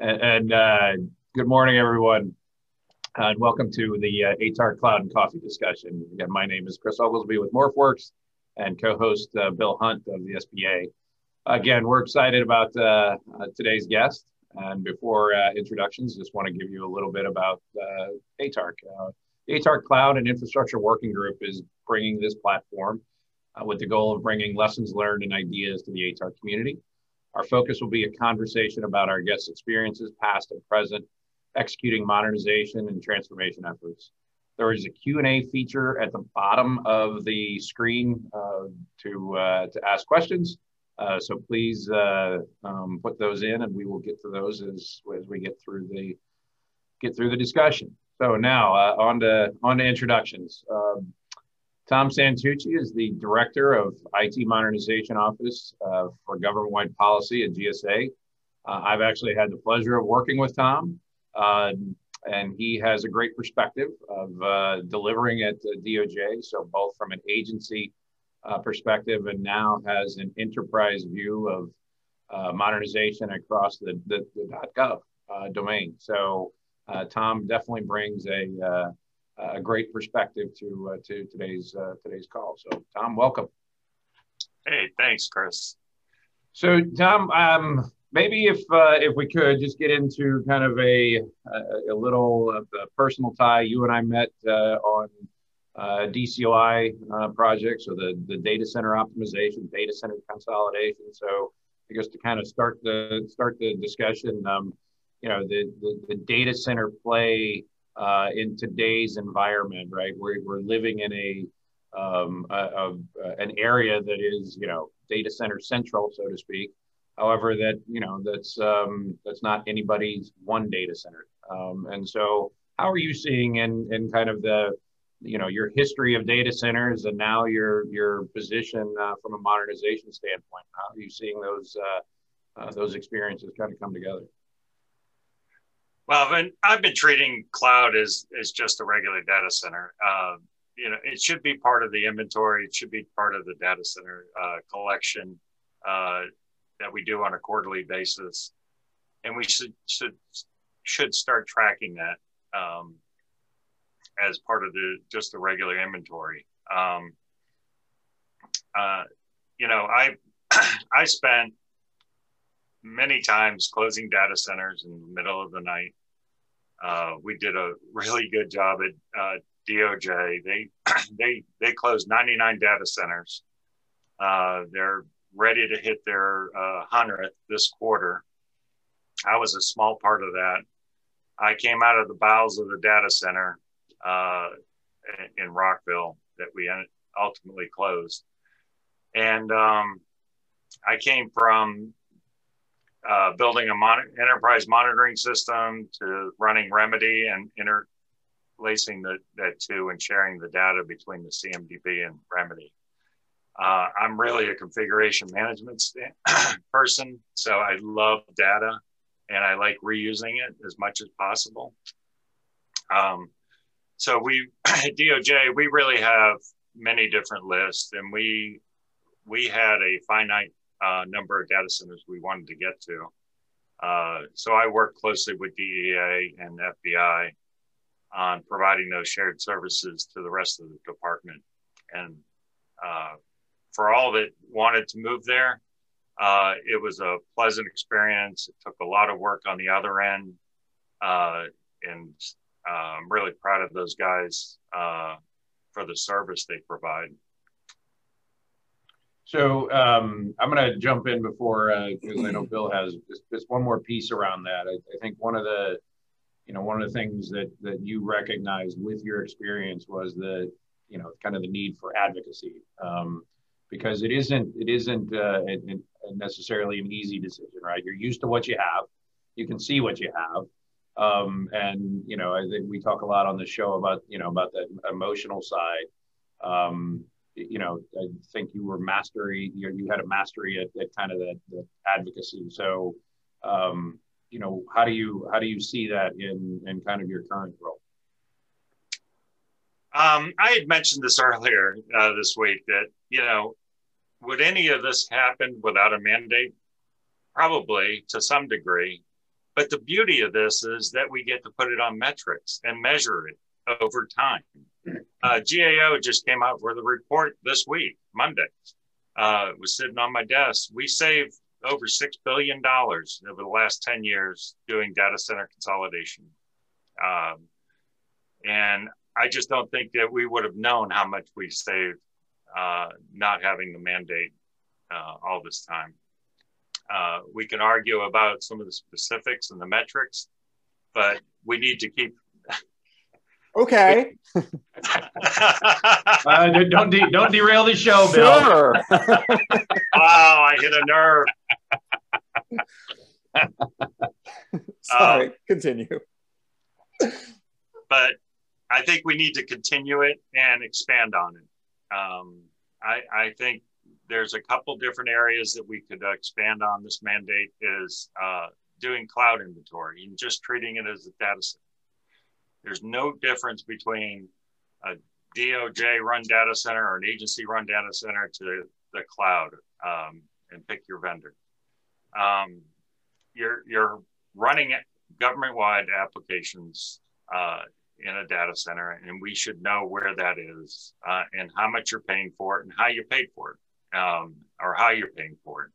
And good morning, everyone, and welcome to the ATAR Cloud and Coffee discussion. Again, my name is Chris Oglesby with MorphWorks and co-host Bill Hunt of the SBA. Again, we're excited about today's guest. And before introductions, just want to give you a little bit about ATARC. The ATARC Cloud and Infrastructure Working Group is bringing this platform with the goal of bringing lessons learned and ideas to the ATAR community. Our focus will be a conversation about our guests' experiences, past and present, executing modernization and transformation efforts. There is a Q&A feature at the bottom of the screen to ask questions. So please put those in, and we will get to those as we get through the discussion. So now on to introductions. Tom Santucci is the Director of IT Modernization Office for Government-Wide Policy at GSA. I've actually had the pleasure of working with Tom, and he has a great perspective of delivering at the DOJ, so both from an agency perspective and now has an enterprise view of modernization across the .gov domain. So Tom definitely brings a great perspective to today's call. So Tom, welcome. Hey, thanks, Chris. So Tom, maybe if we could just get into kind of a little of the personal tie. You and I met on DCOI project, so the data center optimization, data center consolidation. So I guess to kind of start the discussion, you know, the data center play in today's environment, right? We're living in an area that is, you know, data center central, so to speak. However, that, you know, that's not anybody's one data center. And so how are you seeing in kind of the, you know, your history of data centers and now your position from a modernization standpoint? How are you seeing those experiences kind of come together? Well, and I've been treating cloud as just a regular data center. You know, it should be part of the inventory. It should be part of the data center collection that we do on a quarterly basis, and we should start tracking that as part of just the regular inventory. You know, I spent many times closing data centers in the middle of the night. We did a really good job at DOJ. They closed 99 data centers. They're ready to hit their 100th this quarter. I was a small part of that. I came out of the bowels of the data center in Rockville that we ultimately closed. And I came from building an enterprise monitoring system to running Remedy and interlacing that two and sharing the data between the CMDB and Remedy. I'm really a configuration management person, so I love data and I like reusing it as much as possible. So we at DOJ, we really have many different lists, and we had a finite number of data centers we wanted to get to. So I worked closely with DEA and FBI on providing those shared services to the rest of the department. And for all that wanted to move there, it was a pleasant experience. It took a lot of work on the other end. And I'm really proud of those guys for the service they provide. So I'm going to jump in before, because I know Bill has just one more piece around that. I think one of the things that you recognized with your experience was the, you know, kind of the need for advocacy, because it isn't necessarily an easy decision, right? You're used to what you have, you can see what you have, and you know, I think we talk a lot on the show about, you know, about that emotional side. You know, I think you were mastery. You had a mastery at kind of that advocacy. So, you know, how do you see that in kind of your current role? I had mentioned this earlier this week that, you know, would any of this happen without a mandate? Probably to some degree, But the beauty of this is that we get to put it on metrics and measure it over time. GAO just came out with a report this week, Monday. It was sitting on my desk. We saved over $6 billion over the last 10 years doing data center consolidation. And I just don't think that we would have known how much we saved not having the mandate all this time. We can argue about some of the specifics and the metrics, but we need to keep... Okay. Don't derail the show, Bill. Sure. Wow, I hit a nerve. Sorry, continue. But I think we need to continue it and expand on it. I think there's a couple different areas that we could expand on. This mandate is doing cloud inventory and just treating it as a data set. There's no difference between a DOJ-run data center or an agency-run data center to the cloud, and pick your vendor. You're running government-wide applications in a data center, and we should know where that is and how much you're paying for it and how you paid for it, or how you're paying for it.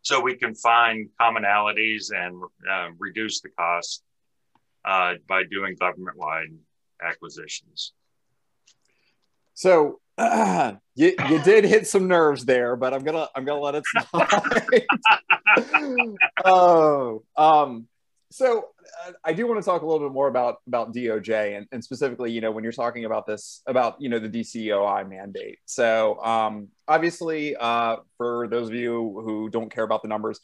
So we can find commonalities and reduce the cost by doing government-wide acquisitions. So you did hit some nerves there, but I'm gonna let it slide. So I do want to talk a little bit more about DOJ and specifically, when you're talking about this, the DCOI mandate. So obviously, for those of you who don't care about the numbers,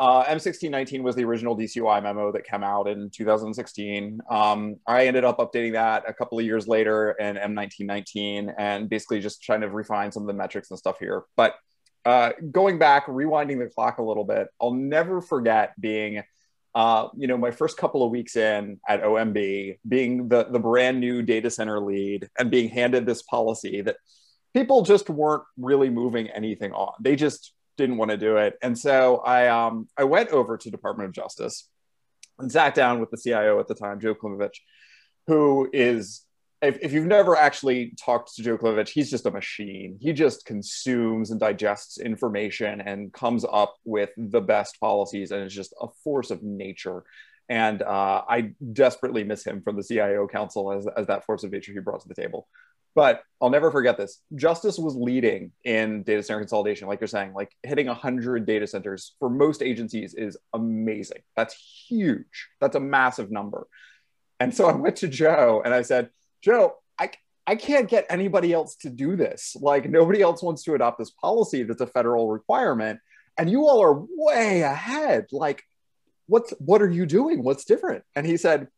M1619 was the original DCOI memo that came out in 2016. I ended up updating that a couple of years later in M1919 and basically just trying to refine some of the metrics and stuff here. But going back, rewinding the clock a little bit, I'll never forget being, my first couple of weeks in at OMB, being the brand new data center lead and being handed this policy that people just weren't really moving anything on. They just didn't want to do it. And so I went over to Department of Justice and sat down with the CIO at the time, Joe Klimovich, who is, if you've never actually talked to Joe Klimovich, he's just a machine. He just consumes and digests information and comes up with the best policies and is just a force of nature. And I desperately miss him from the CIO Council as that force of nature he brought to the table. But I'll never forget this. Justice was leading in data center consolidation, like you're saying, like hitting 100 data centers for most agencies is amazing. That's huge. That's a massive number. And so I went to Joe and I said, Joe, I can't get anybody else to do this. Like nobody else wants to adopt this policy that's a federal requirement. And you all are way ahead. Like what are you doing? What's different? And he said,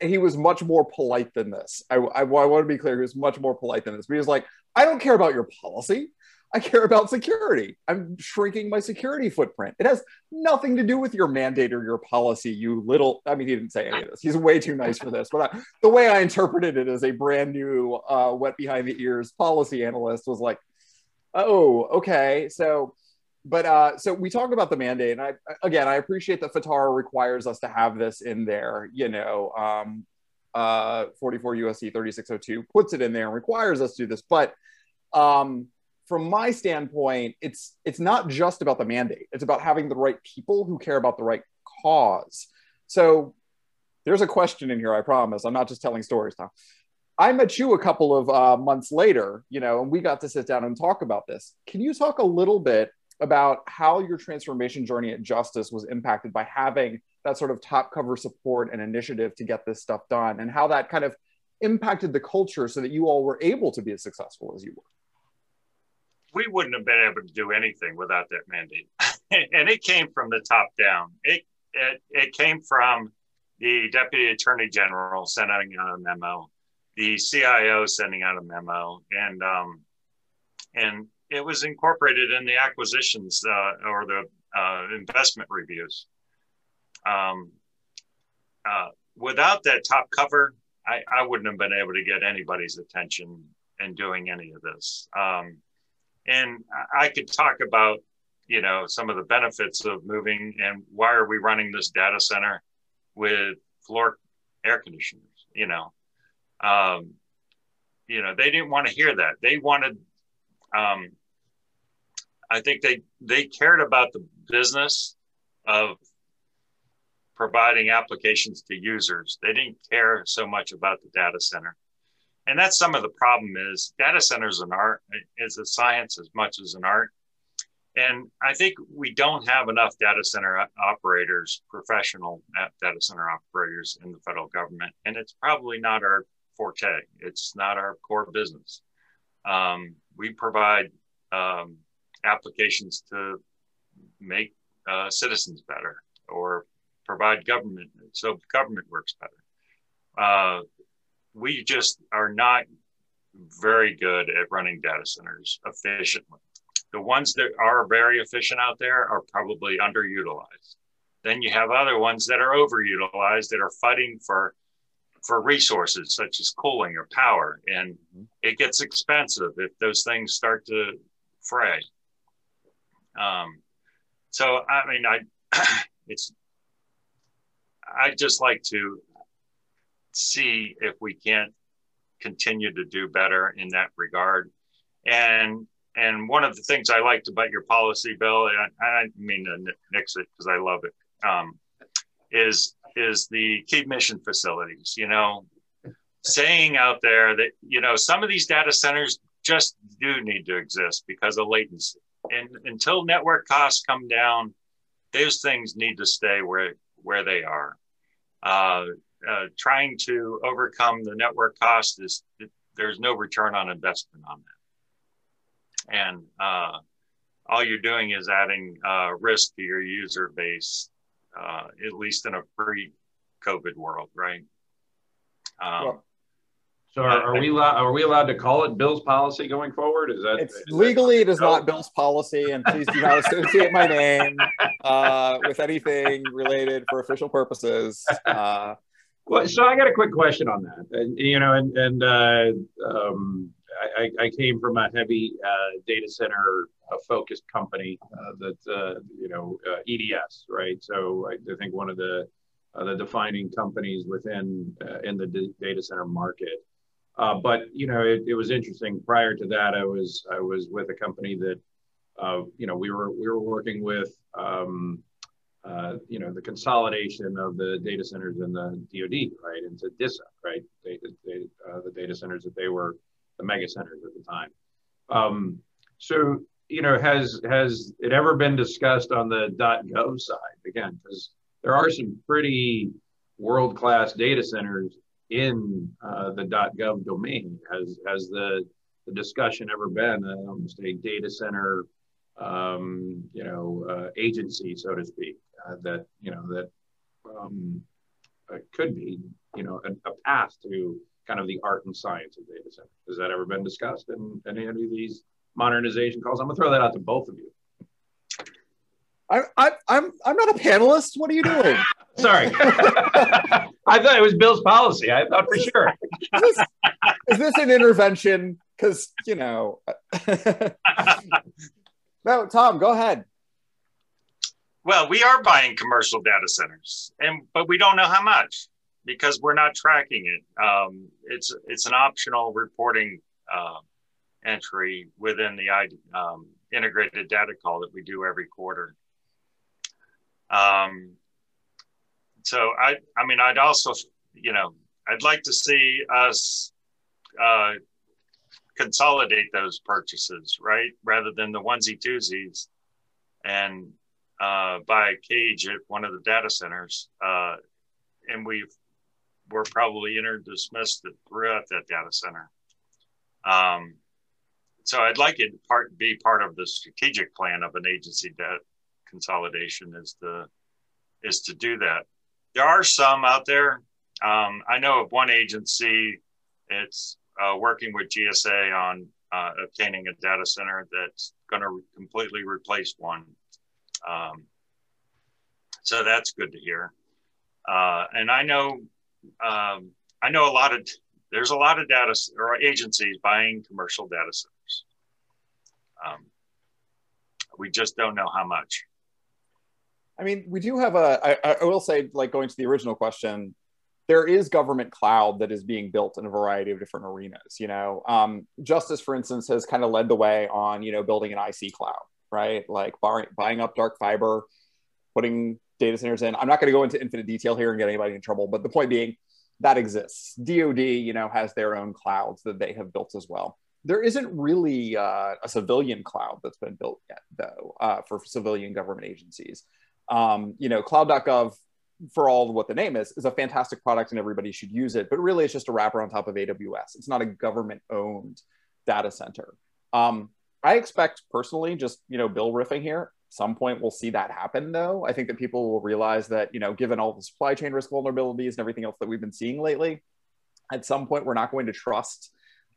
he was much more polite than this. I want to be clear, he was much more polite than this. But he was like, I don't care about your policy. I care about security. I'm shrinking my security footprint. It has nothing to do with your mandate or your policy, you little... I mean, he didn't say any of this. He's way too nice for this. But the way I interpreted it as a brand new wet behind the ears policy analyst was like, oh, okay, so... But so we talk about the mandate, and I appreciate that FITARA requires us to have this in there. 44 USC 3602 puts it in there and requires us to do this. But from my standpoint, it's not just about the mandate. It's about having the right people who care about the right cause. So there's a question in here, I promise. I'm not just telling stories now. I met you a couple of months later, and we got to sit down and talk about this. Can you talk a little bit about how your transformation journey at Justice was impacted by having that sort of top cover support and initiative to get this stuff done, and how that kind of impacted the culture so that you all were able to be as successful as you were? We wouldn't have been able to do anything without that mandate. And it came from the top down. It came from the Deputy Attorney General sending out a memo, the CIO sending out a memo, and it was incorporated in the acquisitions or the investment reviews. Without that top cover, I wouldn't have been able to get anybody's attention in doing any of this. And I could talk about you know, some of the benefits of moving, and why are we running this data center with floor air conditioners? You know, they didn't want to hear that. They wanted, I think they cared about the business of providing applications to users. They didn't care so much about the data center. And that's some of the problem is data centers an art, is a science as much as an art. And I think we don't have enough data center operators, professional data center operators in the federal government. And it's probably not our forte. It's not our core business. We provide applications to make citizens better or provide government, so government works better. We just are not very good at running data centers efficiently. The ones that are very efficient out there are probably underutilized. Then you have other ones that are overutilized that are fighting for resources such as cooling or power. And it gets expensive if those things start to fray. So, I mean, I'd just like to see if we can't continue to do better in that regard. And one of the things I liked about your policy, Bill, and I mean to nix it because I love it, is the key mission facilities. You know, saying out there that, you know, some of these data centers just do need to exist because of latency. And until network costs come down, those things need to stay where they are. Trying to overcome the network cost is, there's no return on investment on that. And all you're doing is adding risk to your user base, at least in a pre-COVID world, right? Well, so are we allowed to call it Bill's policy going forward? Is that legally it is not Bill's policy, and please do not associate my name with anything related for official purposes. Well, so I got a quick question on that, and you know, I came from a heavy data center focused company that, you know, EDS, right? So I think one of the defining companies within in the data center market. But, you know, it was interesting. Prior to that, I was with a company that, you know, we were working with, you know, the consolidation of the data centers in the DoD, right, into DISA, right? The data centers that they were, the mega centers at the time. So, you know, has it ever been discussed on the .gov side? Again, because there are some pretty world-class data centers in the .gov domain. Has the discussion ever been almost a data center, you know, agency, so to speak, that, you know, that could be, you know, a path to kind of the art and science of data centers? Has that ever been discussed in any of these modernization calls? I'm gonna throw that out to both of you. I'm not a panelist. What are you doing? Sorry, I thought it was Bill's policy. I thought for sure. Is this an intervention? Because you know, no, Tom, go ahead. Well, we are buying commercial data centers, but we don't know how much, because we're not tracking it. It's an optional reporting entry within the integrated data call that we do every quarter. So I mean, I'd also, you know, I'd like to see us consolidate those purchases, right? Rather than the onesie twosies and buy a cage at one of the data centers. And we're probably interdismissed throughout that data center. So I'd like it to be part of the strategic plan of an agency debt consolidation is to do that. There are some out there. I know of one agency, it's working with GSA on obtaining a data center that's gonna completely replace one. So that's good to hear. And I know there's a lot of data or agencies buying commercial data centers. We just don't know how much. I mean, we do have a, I will say, like going to the original question, there is government cloud that is being built in a variety of different arenas. You know, Justice, for instance, has kind of led the way on, you know, building an IC cloud, right? Like buying up dark fiber, putting data centers in. I'm not going to go into infinite detail here and get anybody in trouble, but the point being that exists. DOD, you know, has their own clouds that they have built as well. There isn't really a civilian cloud that's been built yet, though, for civilian government agencies. You know, cloud.gov, for all what the name is a fantastic product and everybody should use it, but really it's just a wrapper on top of AWS. It's not a government-owned data center. I expect personally, just, you know, Bill riffing here, some point we'll see that happen though. I think that people will realize that, you know, given all the supply chain risk vulnerabilities and everything else that we've been seeing lately, at some point we're not going to trust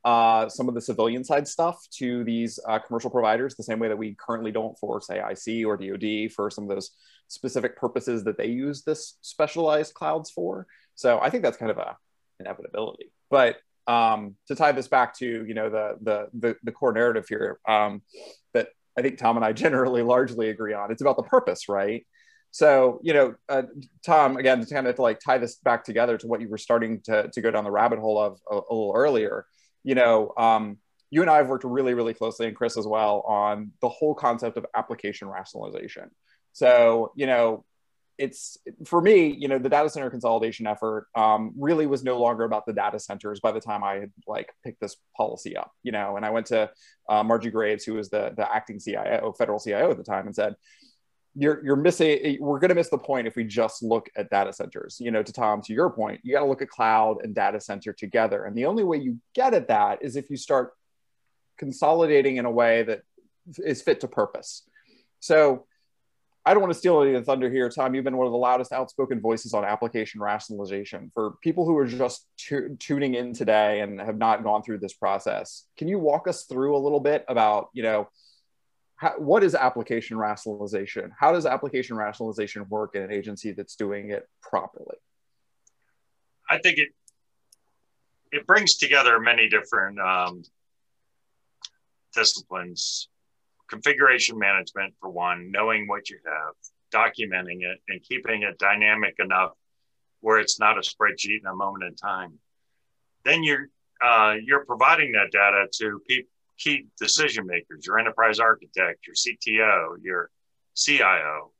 some of the civilian side stuff to these commercial providers the same way that we currently don't for, say, IC or DoD for some of those specific purposes that they use this specialized clouds for. So I think that's kind of a inevitability. But to tie this back to, you know, the core narrative here that I think Tom and I generally largely agree on, it's about the purpose, right? So, you know, Tom, again, to kind of like tie this back together to what you were starting to go down the rabbit hole of a little earlier, you know, you and I have worked really, really closely, and Chris as well, on the whole concept of application rationalization. So, you know, it's, for me, you know, the data center consolidation effort really was no longer about the data centers by the time I had like picked this policy up, you know, and I went to Margie Graves, who was the acting CIO, federal CIO at the time, and said, you're missing, we're going to miss the point if we just look at data centers. You know, to Tom, to your point, you got to look at cloud and data center together. And the only way you get at that is if you start consolidating in a way that is fit to purpose. So I don't want to steal any of the thunder here, Tom. You've been one of the loudest outspoken voices on application rationalization. For people who are just tuning in today and have not gone through this process, can you walk us through a little bit about, you know, what is application rationalization? How does application rationalization work in an agency that's doing it properly? I think it brings together many different disciplines. Configuration management for one, knowing what you have, documenting it, and keeping it dynamic enough where it's not a spreadsheet in a moment in time. Then you're providing that data to people, key decision makers, your enterprise architect, your CTO, your CIO,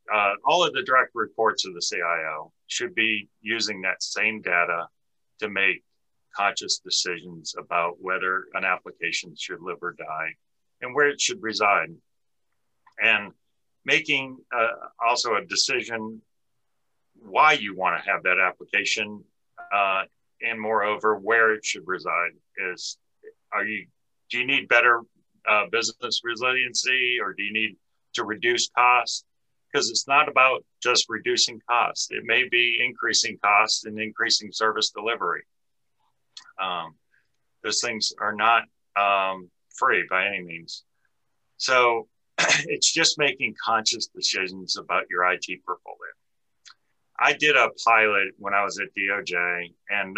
all of the direct reports of the CIO should be using that same data to make conscious decisions about whether an application should live or die and where it should reside. And making also a decision why you want to have that application and moreover, where it should reside is, do you need better business resiliency, or do you need to reduce costs? Because it's not about just reducing costs. It may be increasing costs and increasing service delivery. Those things are not free by any means. So it's just making conscious decisions about your IT portfolio. I did a pilot when I was at DOJ, and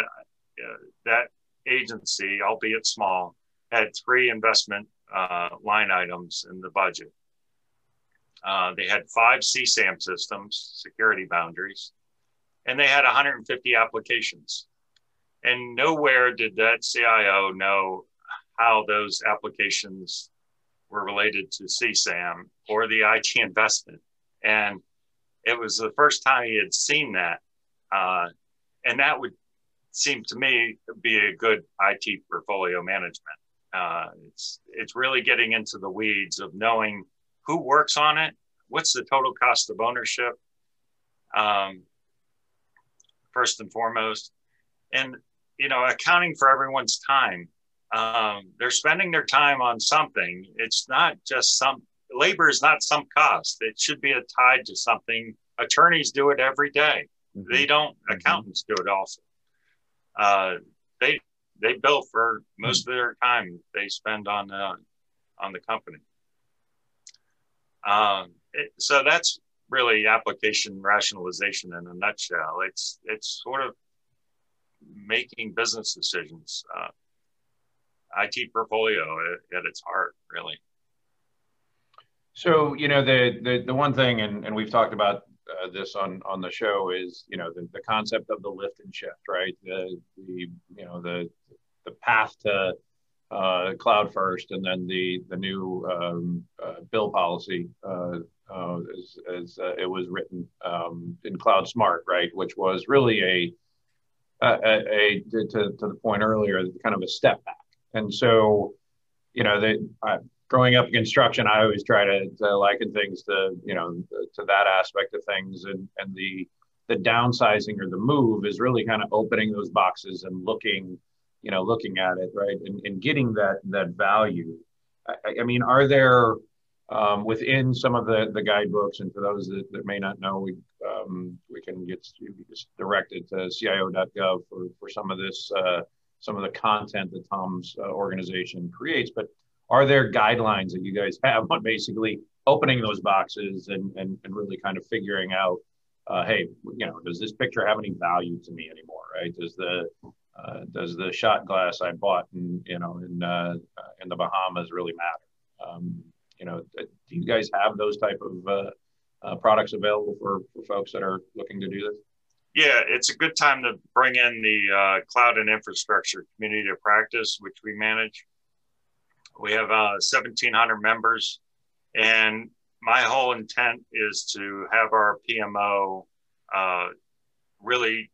that agency, albeit small, had 3 investment line items in the budget. They had 5 CSAM systems, security boundaries, and they had 150 applications. And nowhere did that CIO know how those applications were related to CSAM or the IT investment. And it was the first time he had seen that. And that would seem to me to be a good IT portfolio management. It's really getting into the weeds of knowing who works on it, what's the total cost of ownership, first and foremost, and, you know, accounting for everyone's time. They're spending their time on something. It's not just labor is not some cost. It should be tied to something. Attorneys do it every day. Mm-hmm. They don't, accountants do it also. They bill for most of their time they spend on the company. So that's really application rationalization in a nutshell. It's sort of making business decisions, IT portfolio at its heart, really. So, you know, the one thing, and we've talked about this on the show, is, you know, the concept of the lift and shift, right? The path to cloud first, and then the new bill policy as it was written in Cloud Smart, right? Which was really to the point earlier, kind of a step back. And so, you know, growing up in construction, I always try to liken things to, you know, to that aspect of things, and the downsizing or the move is really kind of opening those boxes and looking at it, right, and getting that value. I mean, are there within some of the guidebooks, and for those that may not know, we can get just directed to CIO.gov for some of this, some of the content that Tom's organization creates, but are there guidelines that you guys have on basically opening those boxes and really kind of figuring out, hey, you know, does this picture have any value to me anymore, right? Does the shot glass I bought in the Bahamas really matter? You know, do you guys have those type of products available for folks that are looking to do this? Yeah, it's a good time to bring in the cloud and infrastructure community of practice, which we manage. We have 1,700 members, and my whole intent is to have our PMO really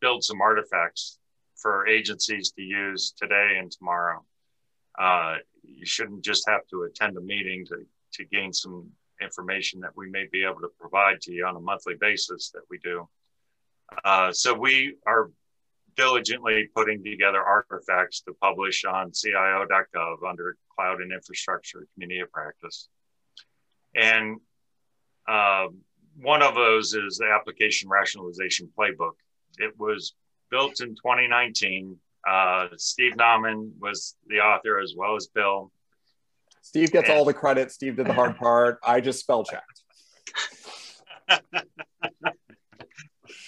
build some artifacts for agencies to use today and tomorrow. You shouldn't just have to attend a meeting to gain some information that we may be able to provide to you on a monthly basis that we do. So we are diligently putting together artifacts to publish on CIO.gov under Cloud and Infrastructure Community of Practice. And one of those is the Application Rationalization Playbook. It was built in 2019. Steve Newman was the author, as well as Bill. Steve gets all the credit. Steve did the hard part. I just spell checked.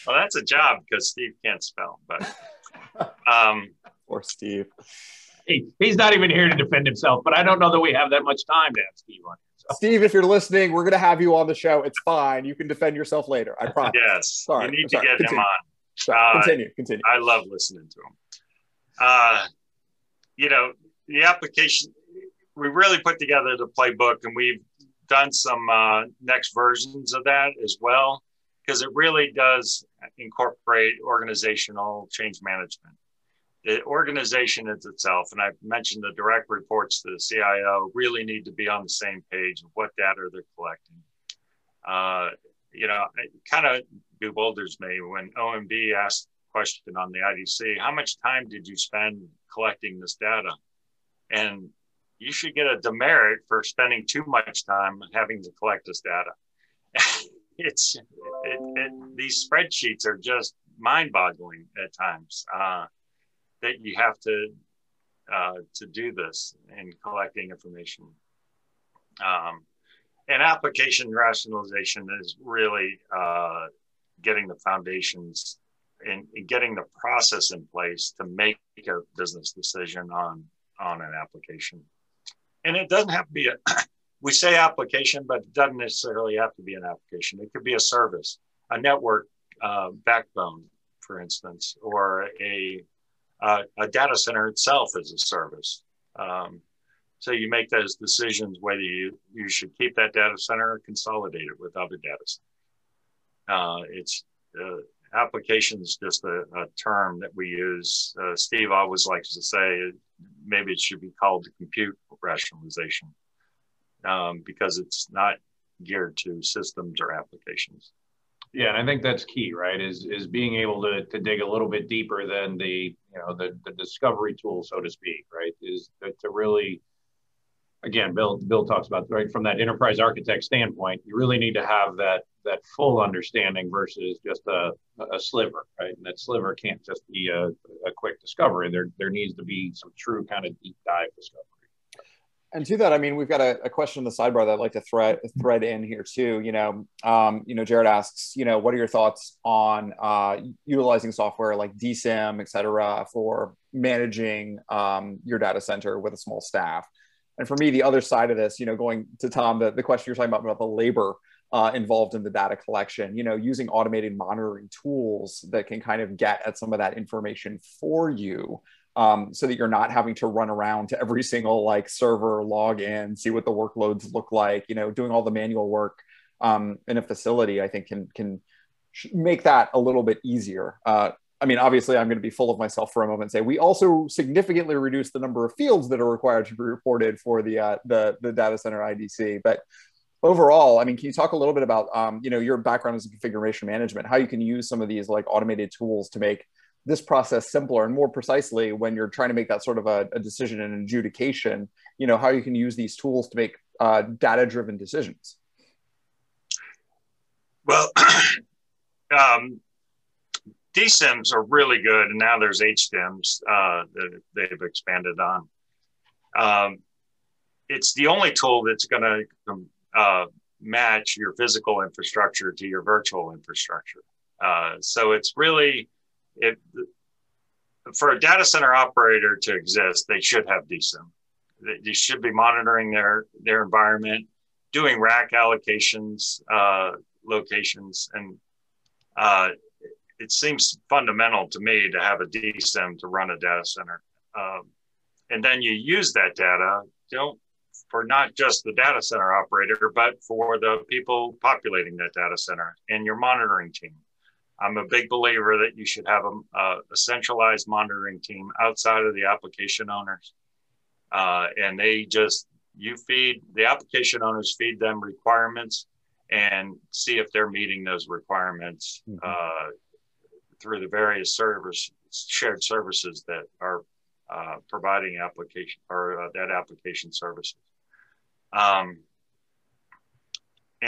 Well, that's a job because Steve can't spell, but. Poor Steve. He's not even here to defend himself, but I don't know that we have that much time to have Steve on here. So. Steve, if you're listening, we're going to have you on the show. It's fine. You can defend yourself later. I promise. Yes. Sorry. You need to get him on. Sorry. Continue. I love listening to him. You know, the application, we really put together the playbook, and we've done some next versions of that as well, because it really does incorporate organizational change management. The organization is itself, and I've mentioned the direct reports to the CIO, really need to be on the same page of what data they're collecting. You know, it kind of bewilders me when OMB asked a question on the IDC, how much time did you spend collecting this data? And you should get a demerit for spending too much time having to collect this data. These spreadsheets are just mind-boggling at times that you have to do this in collecting information. And application rationalization is really getting the foundations and getting the process in place to make a business decision on an application. And it doesn't have to be a we say application, but it doesn't necessarily have to be an application. It could be a service, a network backbone, for instance, or a data center itself as a service. So you make those decisions whether you should keep that data center or consolidate it with other data centers. Application is just a term that we use. Steve always likes to say, maybe it should be called the compute rationalization. Because it's not geared to systems or applications. Yeah, and I think that's key, right? Is being able to dig a little bit deeper than the discovery tool, so to speak, right? Is to really, again, Bill talks about, right, from that enterprise architect standpoint, you really need to have that full understanding versus just a sliver, right? And that sliver can't just be a quick discovery. There needs to be some true kind of deep dive discovery. And to that, I mean, we've got a question in the sidebar that I'd like to thread in here too. You know, Jared asks, you know, what are your thoughts on utilizing software like DSIM, et cetera, for managing your data center with a small staff? And for me, the other side of this, going to Tom, the question you're talking about the labor involved in the data collection, using automated monitoring tools that can kind of get at some of that information for you, so that you're not having to run around to every single server, log in, see what the workloads look like, doing all the manual work in a facility, I think can make that a little bit easier. I mean, obviously I'm going to be full of myself for a moment and say, we also significantly reduced the number of fields that are required to be reported for the data center IDC. But overall, I mean, can you talk a little bit about, your background as a configuration management, how you can use some of these automated tools to make this process simpler and more precisely when you're trying to make that sort of a decision and adjudication, how you can use these tools to make data-driven decisions? Well, DSIMs are really good, and now there's HDIMs that they've expanded on. It's the only tool that's gonna match your physical infrastructure to your virtual infrastructure. So it's really, for a data center operator to exist, they should have DSIM. They should be monitoring their environment, doing rack allocations, locations, and it seems fundamental to me to have a DSIM to run a data center. And then you use that data for not just the data center operator, but for the people populating that data center and your monitoring team. I'm a big believer that you should have a centralized monitoring team outside of the application owners. And you feed, the application owners feed them requirements and see if they're meeting those requirements through the various shared services that are providing application or that application services.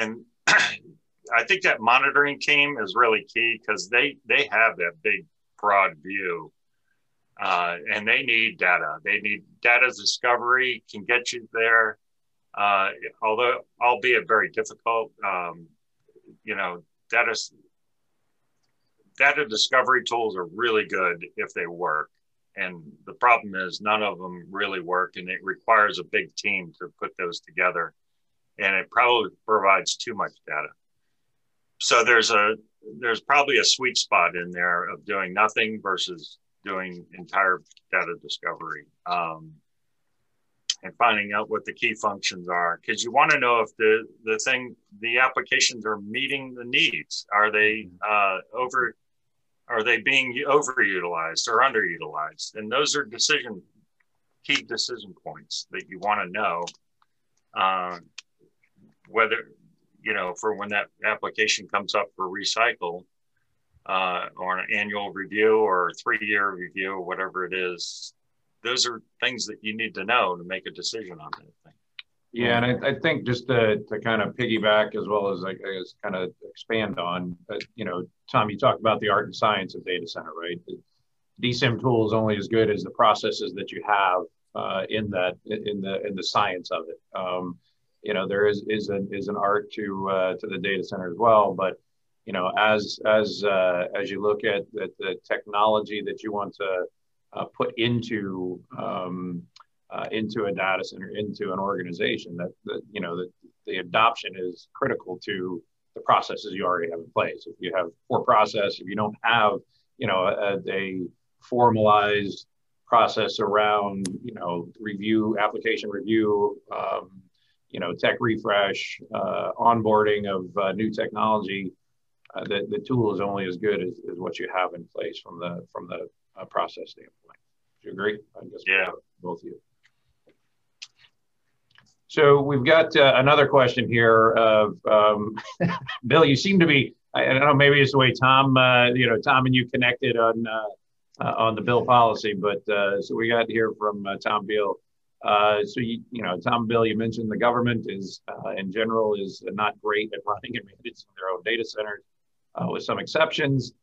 And I think that monitoring team is really key because they have that big, broad view and they need data. They need data discovery can get you there, although albeit very difficult. Data discovery tools are really good if they work. And the problem is none of them really work, and it requires a big team to put those together. And it probably provides too much data. So there's probably a sweet spot in there of doing nothing versus doing entire data discovery and finding out what the key functions are. Because you want to know if the applications are meeting the needs. Are they are they being overutilized or underutilized? And those are key decision points that you want to know whether, for when that application comes up for recycle or an annual review or a 3-year review or whatever it is, those are things that you need to know to make a decision on that thing. Yeah, and I think just to kind of piggyback as well as I guess kind of expand on, Tom, you talked about the art and science of data center, right? The DSIM tool is only as good as the processes that you have in the science of it. There is an art to the data center as well, but as you look at the technology that you want to put into a data center, into an organization, the adoption is critical to the processes you already have in place. If you have poor process, if you don't have a formalized process around application review, tech refresh, onboarding of new technology, the tool is only as good as what you have in place from the process standpoint. Do you agree? I guess yeah, both of you. So we've got another question here of Bill. You seem to be, I don't know, maybe it's the way Tom, Tom and you connected on the Bill policy, but so we got here from Tom Beal. So Tom Bill, you mentioned the government is in general is not great at running and managing their own data centers, with some exceptions.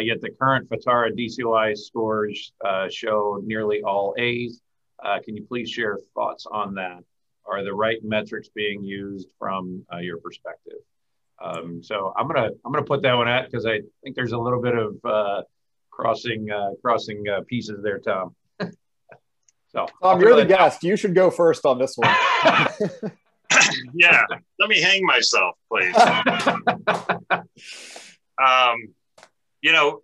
Yet the current FITARA DCOI scores show nearly all A's. Can you please share thoughts on that? Are the right metrics being used from your perspective? So I'm gonna put that one at because I think there's a little bit of crossing pieces there, Tom. So Tom, you're the guest. You should go first on this one. Yeah, let me hang myself, please. You know,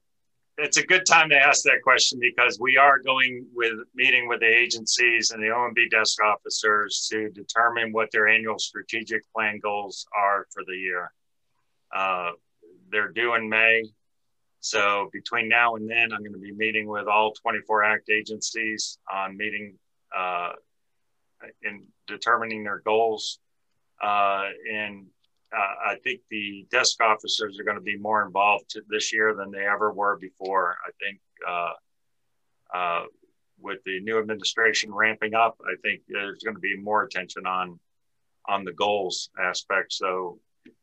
it's a good time to ask that question because we are going with meeting with the agencies and the OMB desk officers to determine what their annual strategic plan goals are for the year. They're due in May. So between now and then, I'm going to be meeting with all 24 ACT agencies on meeting in determining their goals. I think the desk officers are going to be more involved this year than they ever were before. I think with the new administration ramping up, I think there's going to be more attention on the goals aspect. So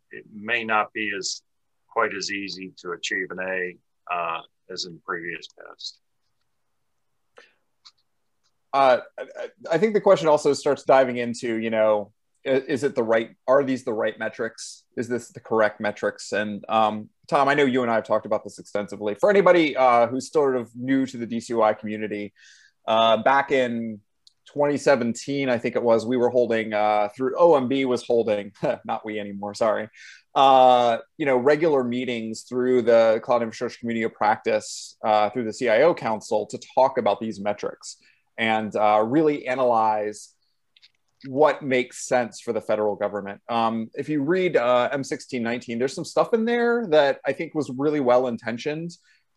it may not be as quite as easy to achieve an A as in previous tests. I think the question also starts diving into, you know, is it the right, are these the right metrics? Is this the correct metrics? And Tom, I know you and I have talked about this extensively. For anybody who's sort of new to the DCOI community, back in 2017, I think it was, we were holding, through OMB was holding, not we anymore, sorry, you know, regular meetings through the Cloud Infrastructure Community of Practice, through the CIO Council to talk about these metrics and really analyze what makes sense for the federal government. If you read M1619, there's some stuff in there that I think was really well-intentioned,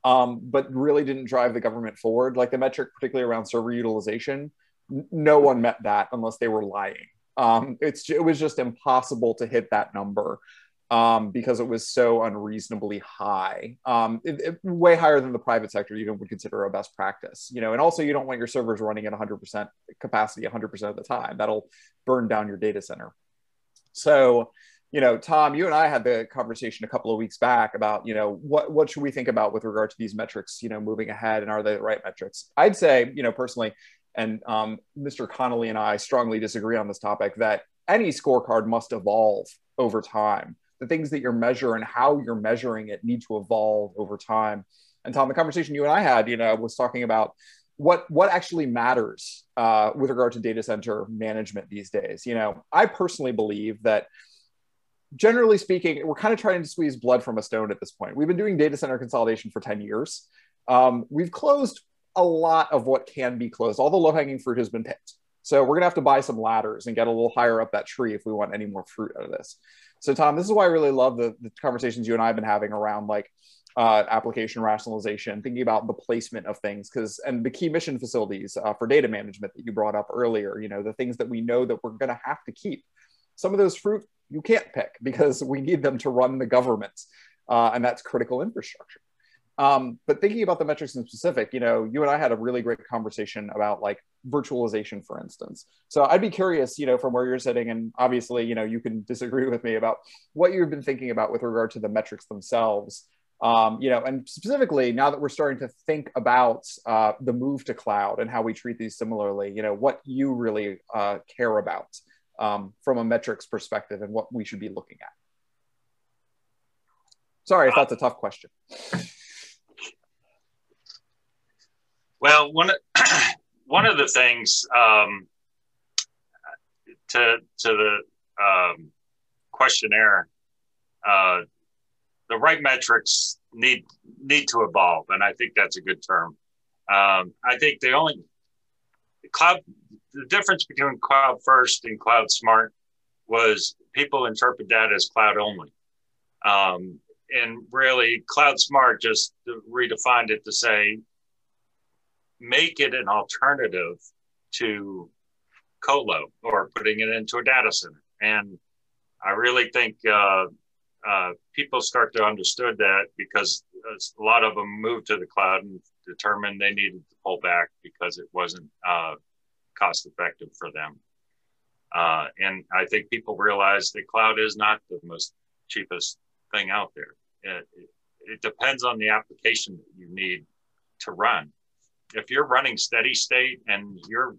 but really didn't drive the government forward. Like the metric, particularly around server utilization, no one met that unless they were lying. It was just impossible to hit that number because it was so unreasonably high, way higher than the private sector even would consider a best practice. You know, and also you don't want your servers running at 100% capacity 100% of the time. That'll burn down your data center. So, you know, Tom, you and I had the conversation a couple of weeks back about, you know, what should we think about with regard to these metrics, you know, moving ahead, and are they the right metrics? I'd say, you know, personally, and Mr. Connolly and I strongly disagree on this topic, that any scorecard must evolve over time. The things that you're measuring and how you're measuring it need to evolve over time. And Tom, the conversation you and I had, you know, was talking about what actually matters with regard to data center management these days. You know, I personally believe that generally speaking, we're kind of trying to squeeze blood from a stone at this point. We've been doing data center consolidation for 10 years. We've closed a lot of what can be closed. All the low-hanging fruit has been picked. So we're gonna have to buy some ladders and get a little higher up that tree if we want any more fruit out of this. So Tom, this is why I really love the conversations you and I have been having around like application rationalization, thinking about the placement of things, and the key mission facilities for data management that you brought up earlier, you know, the things that we know that we're gonna have to keep. Some of those fruit you can't pick because we need them to run the government, and that's critical infrastructure. But thinking about the metrics in specific, you know, you and I had a really great conversation about like virtualization, for instance. So I'd be curious, you know, from where you're sitting, and obviously, you know, you can disagree with me about what you've been thinking about with regard to the metrics themselves, you know, and specifically now that we're starting to think about the move to cloud and how we treat these similarly, you know, what you really care about from a metrics perspective and what we should be looking at. Sorry if that's a tough question. Well, one of the things to the questionnaire, the right metrics need to evolve, and I think that's a good term. I think the difference between cloud first and cloud smart was people interpret that as cloud only, and really cloud smart just redefined it to say, make it an alternative to colo or putting it into a data center. And I really think people start to understand that because a lot of them moved to the cloud and determined they needed to pull back because it wasn't cost effective for them. And I think people realize that cloud is not the most cheapest thing out there. It depends on the application that you need to run. If you're running steady state and you're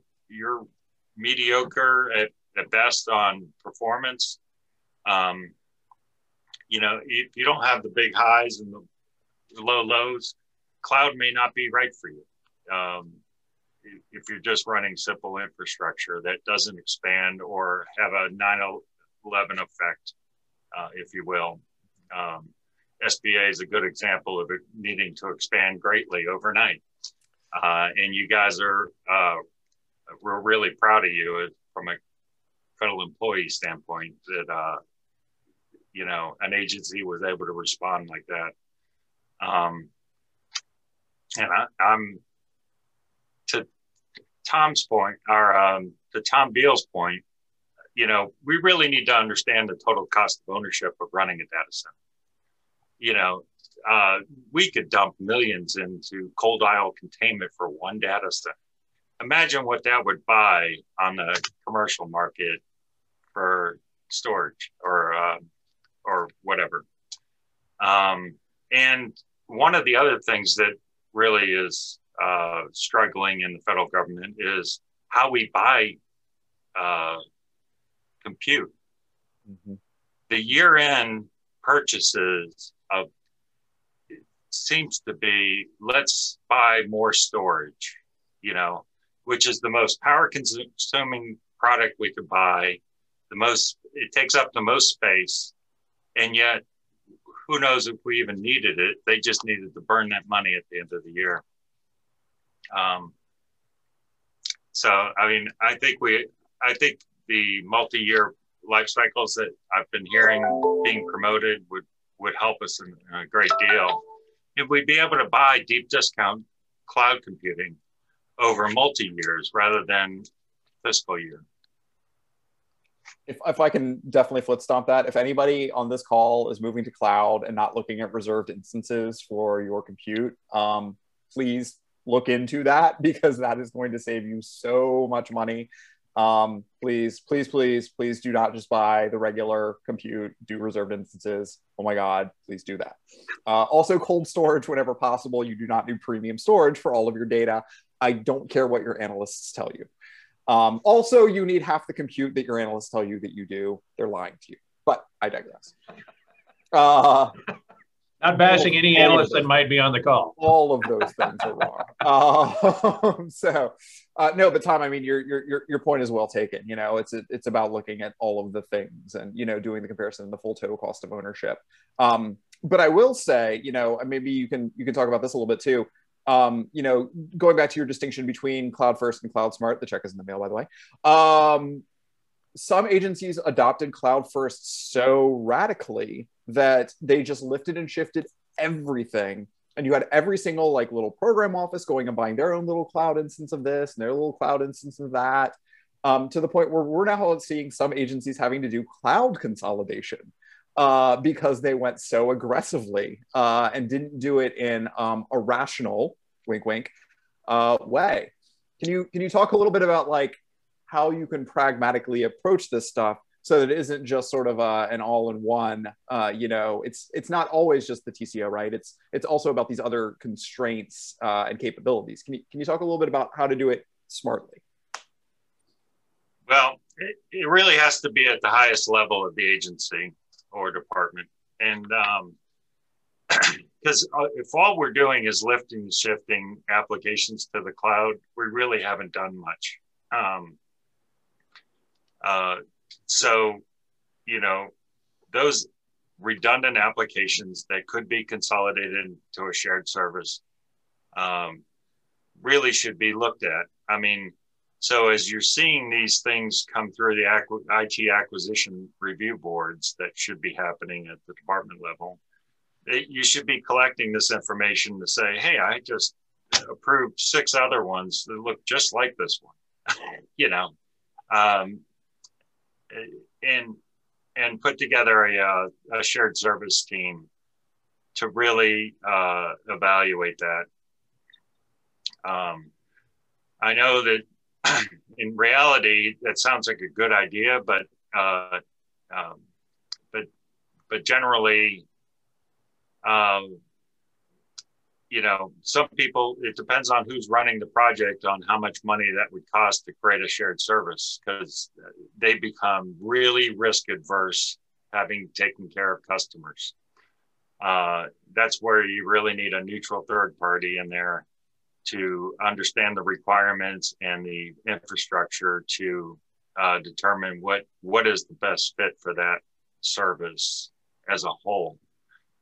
mediocre at best on performance, you know, if you don't have the big highs and the low lows, cloud may not be right for you. if you're just running simple infrastructure that doesn't expand or have a 9/11 effect, if you will. SBA is a good example of it needing to expand greatly overnight. And you guys are, we're really proud of you from a federal employee standpoint that, you know, an agency was able to respond like that. And I'm, to Tom's point, or to Tom Beal's point, you know, we really need to understand the total cost of ownership of running a data center. You know, we could dump millions into cold aisle containment for one data center. Imagine what that would buy on the commercial market for storage or whatever. And one of the other things that really is struggling in the federal government is how we buy compute. Mm-hmm. The year-end purchases of seems to be, let's buy more storage, you know, which is the most power consuming product we could buy, the most, it takes up the most space. And yet, who knows if we even needed it? They just needed to burn that money at the end of the year. So, I mean, I think the multi-year life cycles that I've been hearing being promoted would help us in a great deal. If we'd be able to buy deep discount cloud computing over multi-years rather than fiscal year. If I can definitely foot stomp that. If anybody on this call is moving to cloud and not looking at reserved instances for your compute, please look into that, because that is going to save you so much money. Please do not just buy the regular compute, do reserved instances. Oh my God, please do that. Also cold storage whenever possible. You do not do premium storage for all of your data. I don't care what your analysts tell you. Also, you need half the compute that your analysts tell you that you do. They're lying to you, but I digress. Not bashing any analyst that might be on the call. All of those things are wrong. No, but Tom, I mean, your point is well taken. You know, it's about looking at all of the things and, you know, doing the comparison and the full total cost of ownership. But I will say, you know, maybe you can talk about this a little bit too. You know, going back to your distinction between cloud first and cloud smart, the check is in the mail, by the way. Some agencies adopted cloud first so radically that they just lifted and shifted everything. And you had every single like little program office going and buying their own little cloud instance of this and their little cloud instance of that, to the point where we're now seeing some agencies having to do cloud consolidation because they went so aggressively and didn't do it in a rational, wink, wink, way. Can you talk a little bit about like how you can pragmatically approach this stuff so that it isn't just sort of an all-in-one, you know, it's not always just the TCO, right? It's also about these other constraints and capabilities. Can you talk a little bit about how to do it smartly? Well, it really has to be at the highest level of the agency or department. And because if all we're doing is lifting and shifting applications to the cloud, we really haven't done much. So, you know, those redundant applications that could be consolidated into a shared service really should be looked at. I mean, so as you're seeing these things come through the IT acquisition review boards that should be happening at the department level, you should be collecting this information to say, hey, I just approved 6 other ones that look just like this one, you know. And put together a shared service team to really evaluate that. I know that in reality, that sounds like a good idea, but generally, you know, some people, it depends on who's running the project on how much money that would cost to create a shared service, because they become really risk adverse having taken care of customers. That's where you really need a neutral third party in there to understand the requirements and the infrastructure to determine what is the best fit for that service as a whole.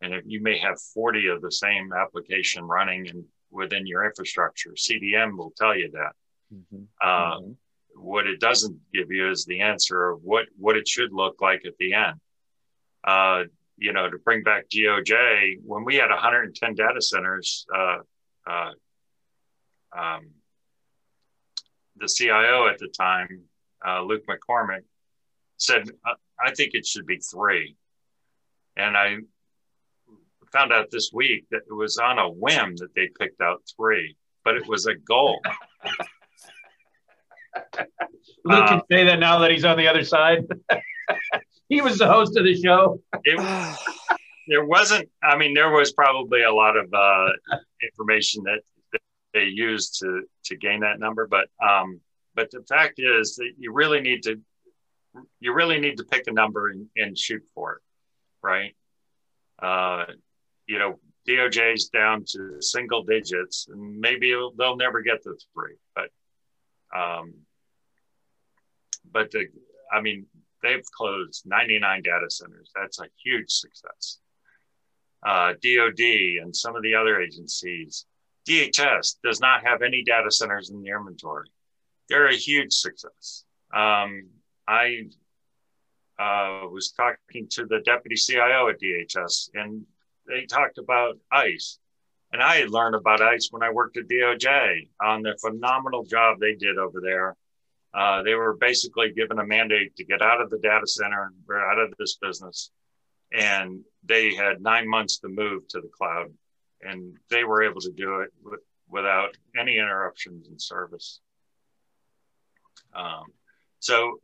And if you may have 40 of the same application running within your infrastructure, CDM will tell you that. Mm-hmm. What it doesn't give you is the answer of what it should look like at the end. You know, to bring back DOJ, when we had 110 data centers, the CIO at the time, Luke McCormick, said, I think it should be 3. And I found out this week that it was on a whim that they picked out 3, but it was a goal. Luke can say that now that he's on the other side. He was the host of the show. There wasn't, I mean, there was probably a lot of information that they used to gain that number. But the fact is that you really need to pick a number and shoot for it, right? You know, DOJ's down to single digits, and maybe they'll never get the 3, but I mean, they've closed 99 data centers. That's a huge success. DOD and some of the other agencies, DHS does not have any data centers in the inventory. They're a huge success. I was talking to the deputy CIO at DHS, and they talked about ICE. And I had learned about ICE when I worked at DOJ on the phenomenal job they did over there. They were basically given a mandate to get out of the data center, or out of this business. And they had 9 months to move to the cloud. And they were able to do it without any interruptions in service. So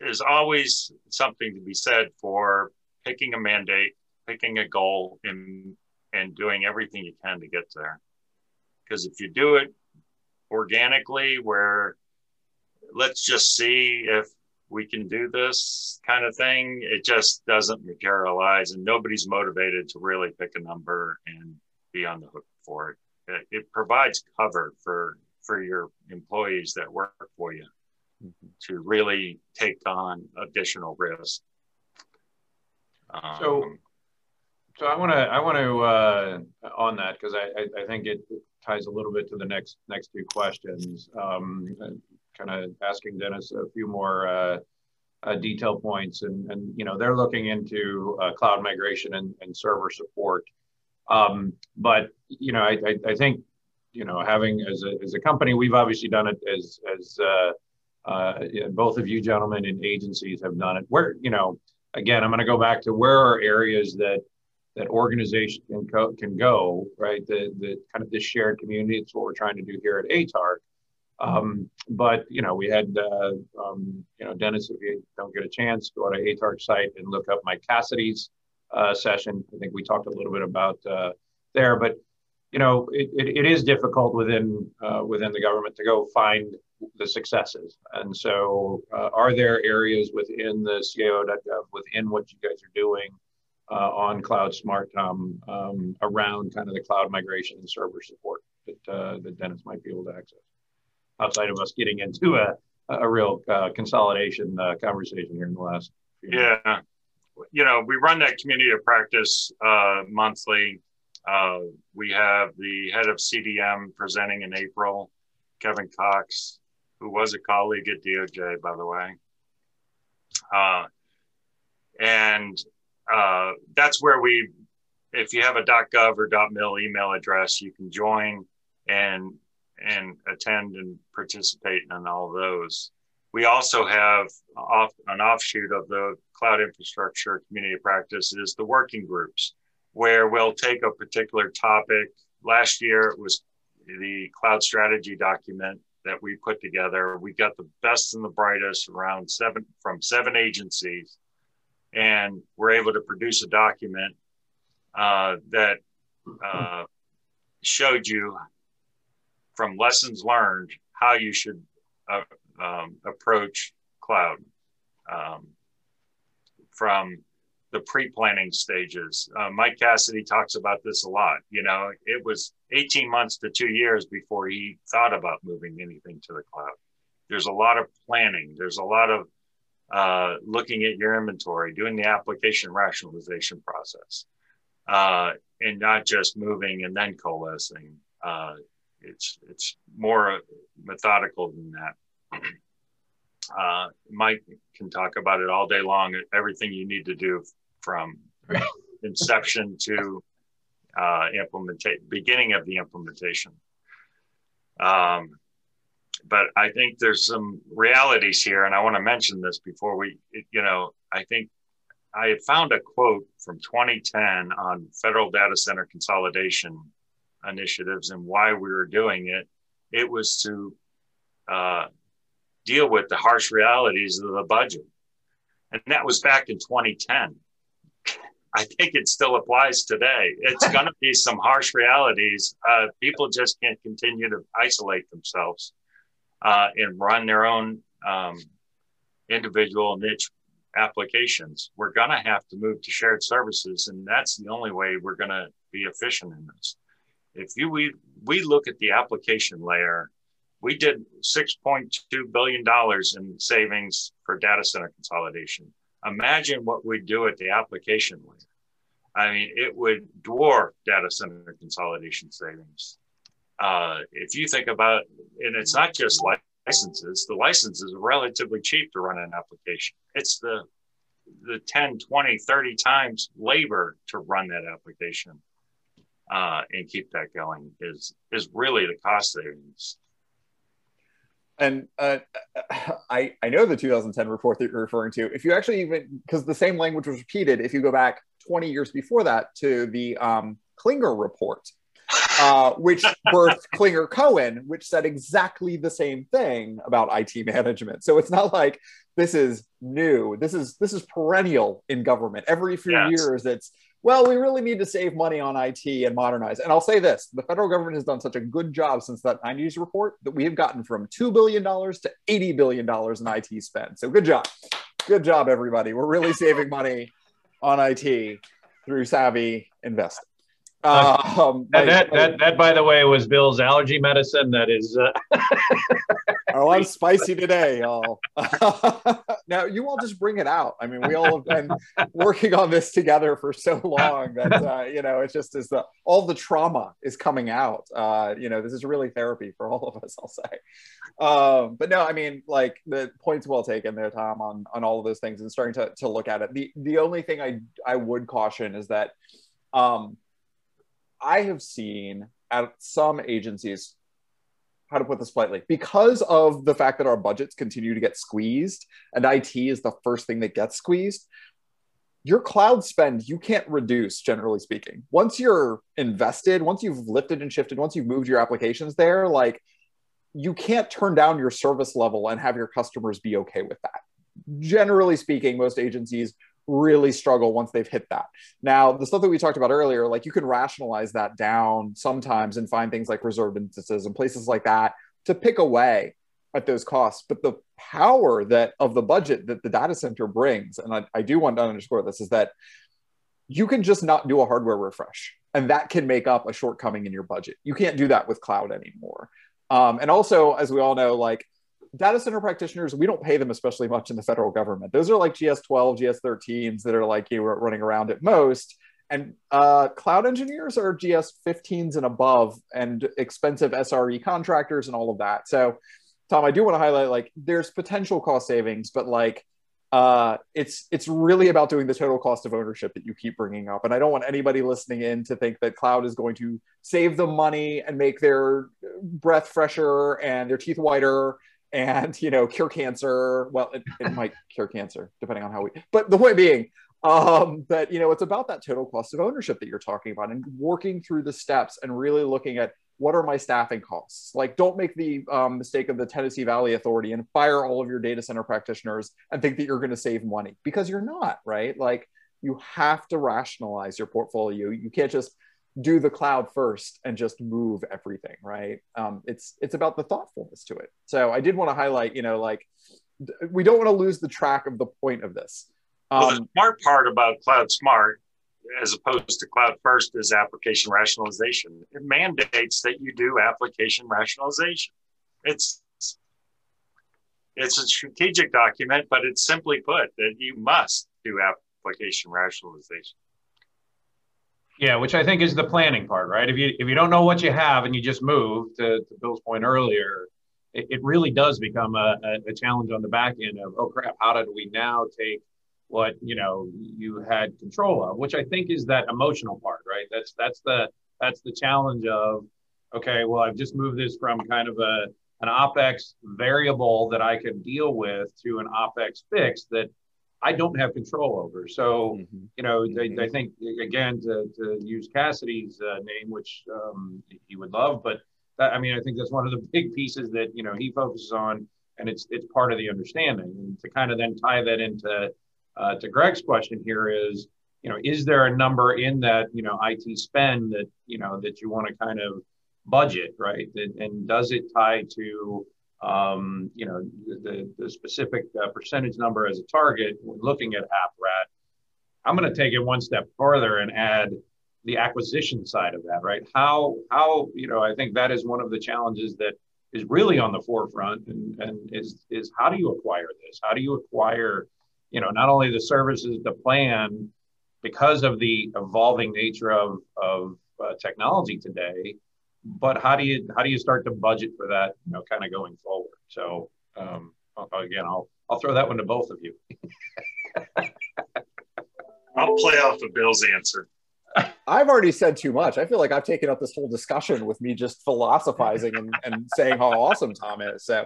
there's always something to be said for picking a mandate, picking a goal, and doing everything you can to get there. Because if you do it organically, where let's just see if we can do this kind of thing, it just doesn't materialize, and nobody's motivated to really pick a number and be on the hook for it. It provides cover for your employees that work for you to really take on additional risk. So I want to on that, because I think it ties a little bit to the next two questions. Kind of asking Dennis a few more detail points, and you know, they're looking into cloud migration and server support. But you know, I think, you know, having as a company, we've obviously done it as both of you gentlemen in agencies have done it. Where, you know, again, I'm going to go back to where are areas that organization can go, right? The kind of this shared community, it's what we're trying to do here at ATARC. But, you know, we had, you know, Dennis, if you don't get a chance, go to ATARC site and look up Mike Cassidy's session. I think we talked a little bit about there, but, you know, it is difficult within the government to go find the successes. And so are there areas within the CIO.gov, within what you guys are doing, on Cloud Smart around kind of the cloud migration and server support that Dennis might be able to access, outside of us getting into a real consolidation conversation here in the last few years? Yeah, you know, we run that community of practice monthly. We have the head of CDM presenting in April, Kevin Cox, who was a colleague at DOJ, by the way. And that's where if you have a .gov or .mil email address, you can join and attend and participate in all of those. We also have an offshoot of the cloud infrastructure community of practice is the working groups, where we'll take a particular topic. Last year, it was the cloud strategy document that we put together. We got the best and the brightest around from seven agencies. And we're able to produce a document that showed you from lessons learned how you should approach cloud, from the pre-planning stages. Mike Cassidy talks about this a lot. You know, it was 18 months to 2 years before he thought about moving anything to the cloud. There's a lot of planning. There's a lot of looking at your inventory, doing the application rationalization process, and not just moving and then coalescing. It's more methodical than that. Mike can talk about it all day long, everything you need to do from inception to beginning of the implementation. But I think there's some realities here, and I want to mention this before we, you know, I think I found a quote from 2010 on federal data center consolidation initiatives and why we were doing it. It was to deal with the harsh realities of the budget. And that was back in 2010. I think it still applies today. It's going to be some harsh realities. People just can't continue to isolate themselves and run their own individual niche applications. We're going to have to move to shared services, and that's the only way we're going to be efficient in this. If we look at the application layer, we did $6.2 billion in savings for data center consolidation. Imagine what we'd do at the application layer. I mean, it would dwarf data center consolidation savings. If you think about, and it's not just licenses, the licenses are relatively cheap to run an application. It's the 10, 20, 30 times labor to run that application and keep that going is really the cost savings. And I know the 2010 report that you're referring to. If you actually even, because the same language was repeated, if you go back 20 years before that to the Klinger report, which birthed Klinger-Cohen, which said exactly the same thing about IT management. So it's not like this is new. This is perennial in government. Every few years, it's, well, we really need to save money on IT and modernize. And I'll say this, the federal government has done such a good job since that 90s report that we have gotten from $2 billion to $80 billion in IT spend. So good job. Good job, everybody. We're really saving money on IT through savvy investing. That, by the way, was Bill's allergy medicine. That is... Oh, I'm spicy today, y'all. Now, you all just bring it out. I mean, we all have been working on this together for so long that, you know, it's just all the trauma is coming out. You know, this is really therapy for all of us, I'll say. But no, I mean, like, the point's well taken there, Tom, on all of those things and starting to look at it. The only thing I would caution is that I have seen at some agencies, how to put this politely, because of the fact that our budgets continue to get squeezed and IT is the first thing that gets squeezed, your cloud spend, you can't reduce, generally speaking. Once you're invested, once you've lifted and shifted, once you've moved your applications there, like, you can't turn down your service level and have your customers be okay with that. Generally speaking, most agencies really struggle once they've hit that. Now, the stuff that we talked about earlier, like, you can rationalize that down sometimes and find things like reserved instances and places like that to pick away at those costs. But the power that of the budget that the data center brings, and I do want to underscore this, is that you can just not do a hardware refresh, and that can make up a shortcoming in your budget. You can't do that with cloud anymore. And also, as we all know, like, data center practitioners, we don't pay them especially much in the federal government. Those are like GS-12, GS-13s that are like, you know, running around at most. And cloud engineers are GS-15s and above, and expensive SRE contractors and all of that. So, Tom, I do want to highlight, like, there's potential cost savings, but like, it's really about doing the total cost of ownership that you keep bringing up. And I don't want anybody listening in to think that cloud is going to save them money and make their breath fresher and their teeth whiter and, you know, cure cancer. Well, it might cure cancer, depending on how we, but the point being that, you know, it's about that total cost of ownership that you're talking about and working through the steps and really looking at what are my staffing costs? Like, don't make the mistake of the Tennessee Valley Authority and fire all of your data center practitioners and think that you're going to save money, because you're not, right? Like, you have to rationalize your portfolio. You can't just do the cloud first and just move everything, right? It's about the thoughtfulness to it. So I did want to highlight, you know, like, we don't want to lose the track of the point of this. Well, the smart part about Cloud Smart, as opposed to Cloud First, is application rationalization. It mandates that you do application rationalization. It's a strategic document, but it's simply put that you must do application rationalization. Yeah, which I think is the planning part, right? If you don't know what you have and you just move, to Bill's point earlier, it really does become a challenge on the back end of, oh crap, how did we now take what you had control of, which I think is that emotional part, right? That's the challenge of, okay, well, I've just moved this from kind of an OpEx variable that I can deal with to an OpEx fix that I don't have control over. So, I think, again, to use Cassidy's name, which he would love, but that, I mean, I think that's one of the big pieces that, he focuses on, and it's part of the understanding. And to kind of then tie that into to Greg's question here is, is there a number in that, IT spend that, that you want to kind of budget, right? And does it tie to, the specific percentage number as a target when looking at AppRat? I'm going to take it one step further and add the acquisition side of that, right? How I think that is one of the challenges that is really on the forefront, and is how do you acquire this? How do you acquire, not only the services, the plan, because of the evolving nature of technology today, but how do you start to budget for that, kind of going forward? So again, I'll throw that one to both of you. I'll play off of Bill's answer. I've already said too much. I feel like I've taken up this whole discussion with me just philosophizing and saying how awesome Tom is. So,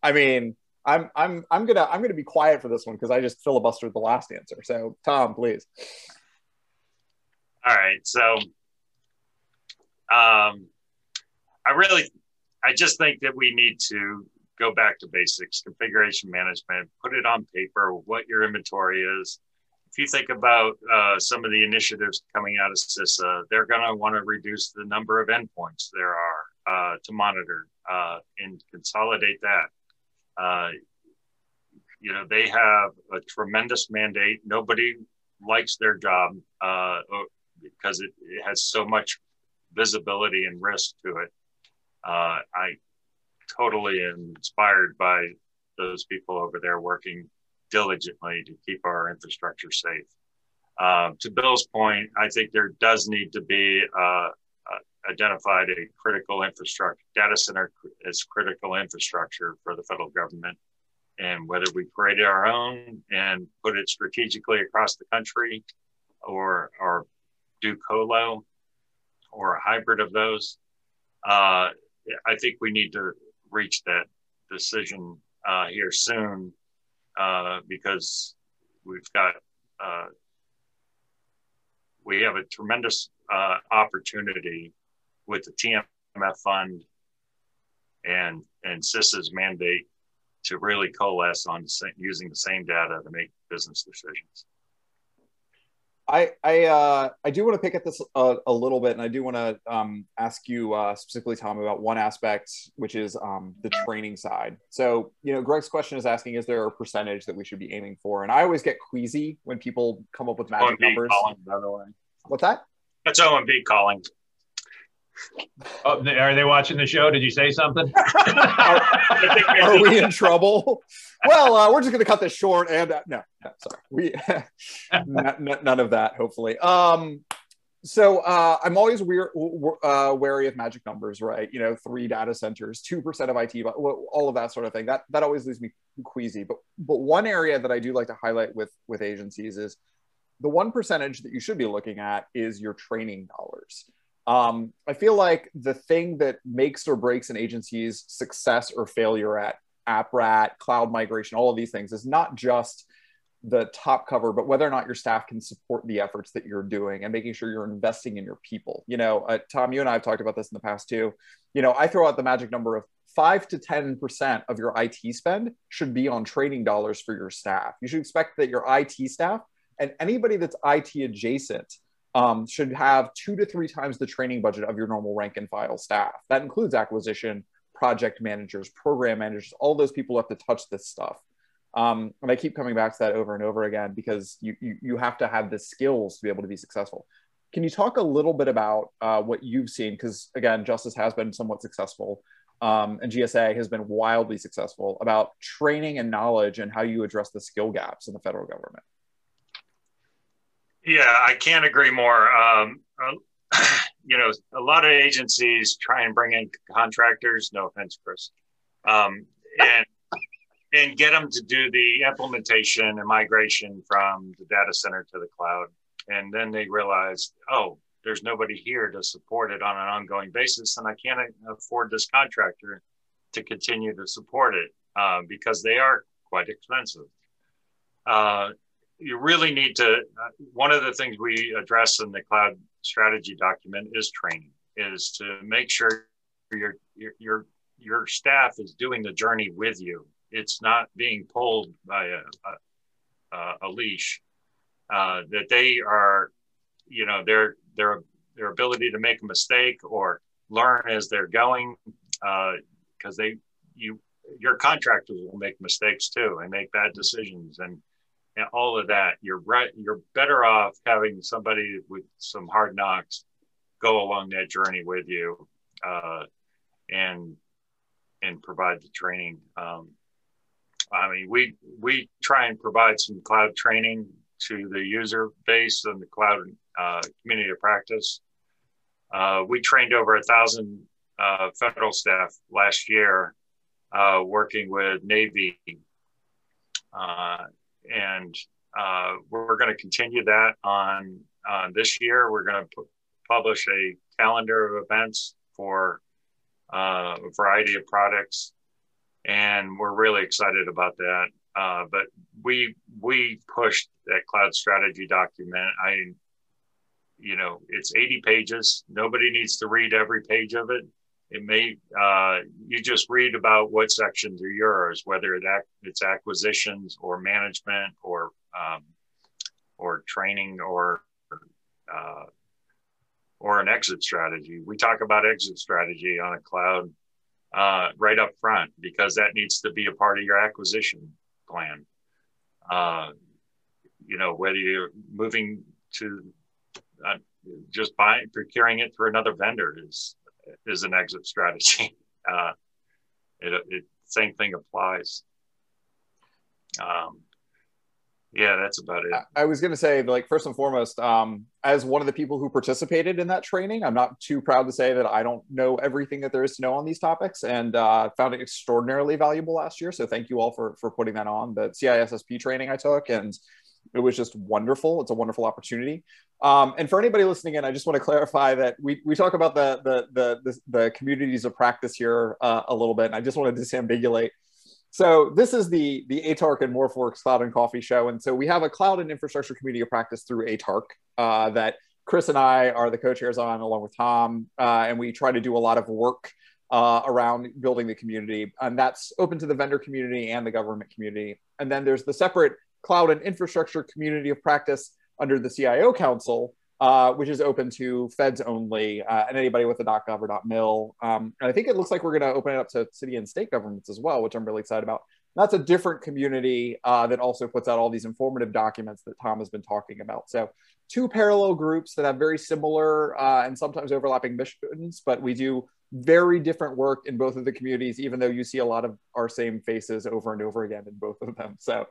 I mean, I'm gonna be quiet for this one because I just filibustered the last answer. So, Tom, please. All right. So, I just think that we need to go back to basics, configuration management, put it on paper, what your inventory is. If you think about some of the initiatives coming out of CISA, they're going to want to reduce the number of endpoints there are to monitor and consolidate that. They have a tremendous mandate. Nobody likes their job because it has so much visibility and risk to it. I totally am inspired by those people over there working diligently to keep our infrastructure safe. To Bill's point, I think there does need to be identified a critical infrastructure, data center as critical infrastructure for the federal government. And whether we create our own and put it strategically across the country or do colo or a hybrid of those, I think we need to reach that decision here soon because we have a tremendous opportunity with the TMF fund and CISA's mandate to really coalesce on using the same data to make business decisions. I do want to pick at this a little bit, and I do want to ask you specifically, Tom, about one aspect, which is the training side. So, Greg's question is asking, is there a percentage that we should be aiming for? And I always get queasy when people come up with magic OMB numbers. Calling, by the way. What's that? That's OMB calling. Oh, are they watching the show? Did you say something? Are we in trouble? Well, we're just going to cut this short. And no, sorry, we none of that. Hopefully. So I'm always wary of magic numbers, right? 3 data centers, 2% of IT, all of that sort of thing. That always leaves me queasy. But one area that I do like to highlight with agencies is the one percentage that you should be looking at is your training dollars. I feel like the thing that makes or breaks an agency's success or failure at AppRat, cloud migration, all of these things is not just the top cover, but whether or not your staff can support the efforts that you're doing and making sure you're investing in your people. Tom, you and I have talked about this in the past too. I throw out the magic number of 5 to 10% of your IT spend should be on training dollars for your staff. You should expect that your IT staff and anybody that's IT adjacent should have 2 to 3 times the training budget of your normal rank and file staff. That includes acquisition, project managers, program managers, all those people who have to touch this stuff. And I keep coming back to that over and over again, because you have to have the skills to be able to be successful. Can you talk a little bit about what you've seen? Because again, Justice has been somewhat successful, and GSA has been wildly successful, about training and knowledge and how you address the skill gaps in the federal government. Yeah, I can't agree more. You know, a lot of agencies try and bring in contractors, no offense, Chris, and get them to do the implementation and migration from the data center to the cloud. And then they realized, oh, there's nobody here to support it on an ongoing basis. And I can't afford this contractor to continue to support it because they are quite expensive. You really need to, one of the things we address in the cloud strategy document is training, is to make sure your staff is doing the journey with you. It's not being pulled by a leash. That they are, you know, their ability to make a mistake or learn as they're going, because your contractors will make mistakes too and make bad decisions and all of that. You're right. You're better off having somebody with some hard knocks go along that journey with you, and provide the training. I mean, we try and provide some cloud training to the user base and the cloud community of practice. We trained over 1,000 federal staff last year, working with Navy. And we're gonna continue that on this year. We're gonna publish a calendar of events for a variety of products. And we're really excited about that. But we pushed that cloud strategy document. You know, it's 80 pages. Nobody needs to read every page of it. It may, you just read about what sections are yours, whether it's acquisitions or management or training or an exit strategy. We talk about exit strategy on a cloud right up front, because that needs to be a part of your acquisition plan. You know, whether you're moving to just procuring it through another vendor is an exit strategy. Same thing applies. Yeah, that's about it. I was going to say, like, first and foremost, as one of the people who participated in that training, I'm not too proud to say that I don't know everything that there is to know on these topics, and found it extraordinarily valuable last year. So thank you all for putting that on. The CISSP training I took, and it was just wonderful. It's a wonderful opportunity. And for anybody listening in, I just want to clarify that we talk about the communities of practice here a little bit, and I just want to disambiguate. So this is the ATARC and MorphWorks Cloud and Coffee show. And so we have a cloud and infrastructure community of practice through ATARC that Chris and I are the co-chairs on, along with Tom. And we try to do a lot of work around building the community. And that's open to the vendor community and the government community. And then there's the separate cloud and infrastructure community of practice under the CIO Council, which is open to feds only, and anybody with a .gov or .mil. And I think it looks like we're going to open it up to city and state governments as well, which I'm really excited about. And that's a different community that also puts out all these informative documents that Tom has been talking about. So two parallel groups that have very similar and sometimes overlapping missions, but we do very different work in both of the communities, even though you see a lot of our same faces over and over again in both of them. So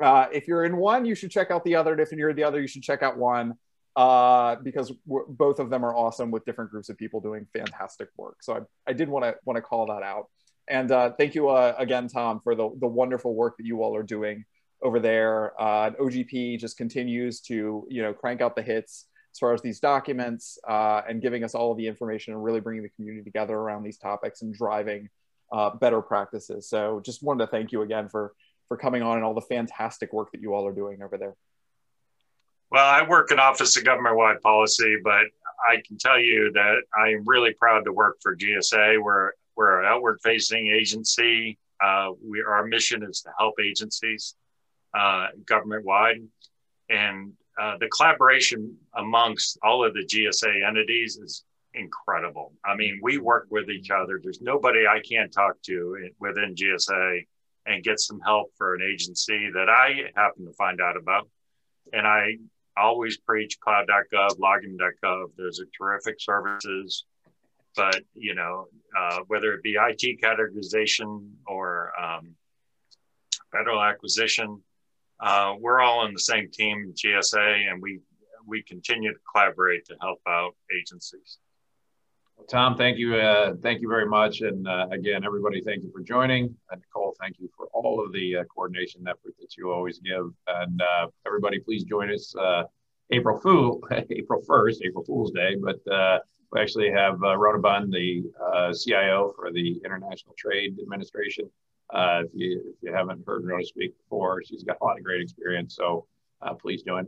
if you're in one, you should check out the other. And if you're in the other, you should check out one. Because both of them are awesome, with different groups of people doing fantastic work. So I did want to call that out. And thank you again, Tom, for the wonderful work that you all are doing over there. OGP just continues to, you know, crank out the hits as far as these documents and giving us all of the information and really bringing the community together around these topics and driving better practices. So just wanted to thank you again for coming on and all the fantastic work that you all are doing over there. Well, I work in Office of Government-Wide Policy, but I can tell you that I'm really proud to work for GSA. We're an outward-facing agency. Our mission is to help agencies government-wide. And the collaboration amongst all of the GSA entities is incredible. I mean, we work with each other. There's nobody I can't talk to within GSA and get some help for an agency that I happen to find out about. And I always preach cloud.gov, login.gov. Those are terrific services. But, you know, whether it be IT categorization or federal acquisition, we're all on the same team, GSA, and we continue to collaborate to help out agencies. Tom, thank you. Thank you very much. And again, everybody, thank you for joining. And Nicole, thank you for all of the coordination effort that you always give. And everybody, please join us April 1st, April Fool's Day. But we actually have Rotabun, the CIO for the International Trade Administration. If you haven't heard Rona speak before, she's got a lot of great experience. So please join us.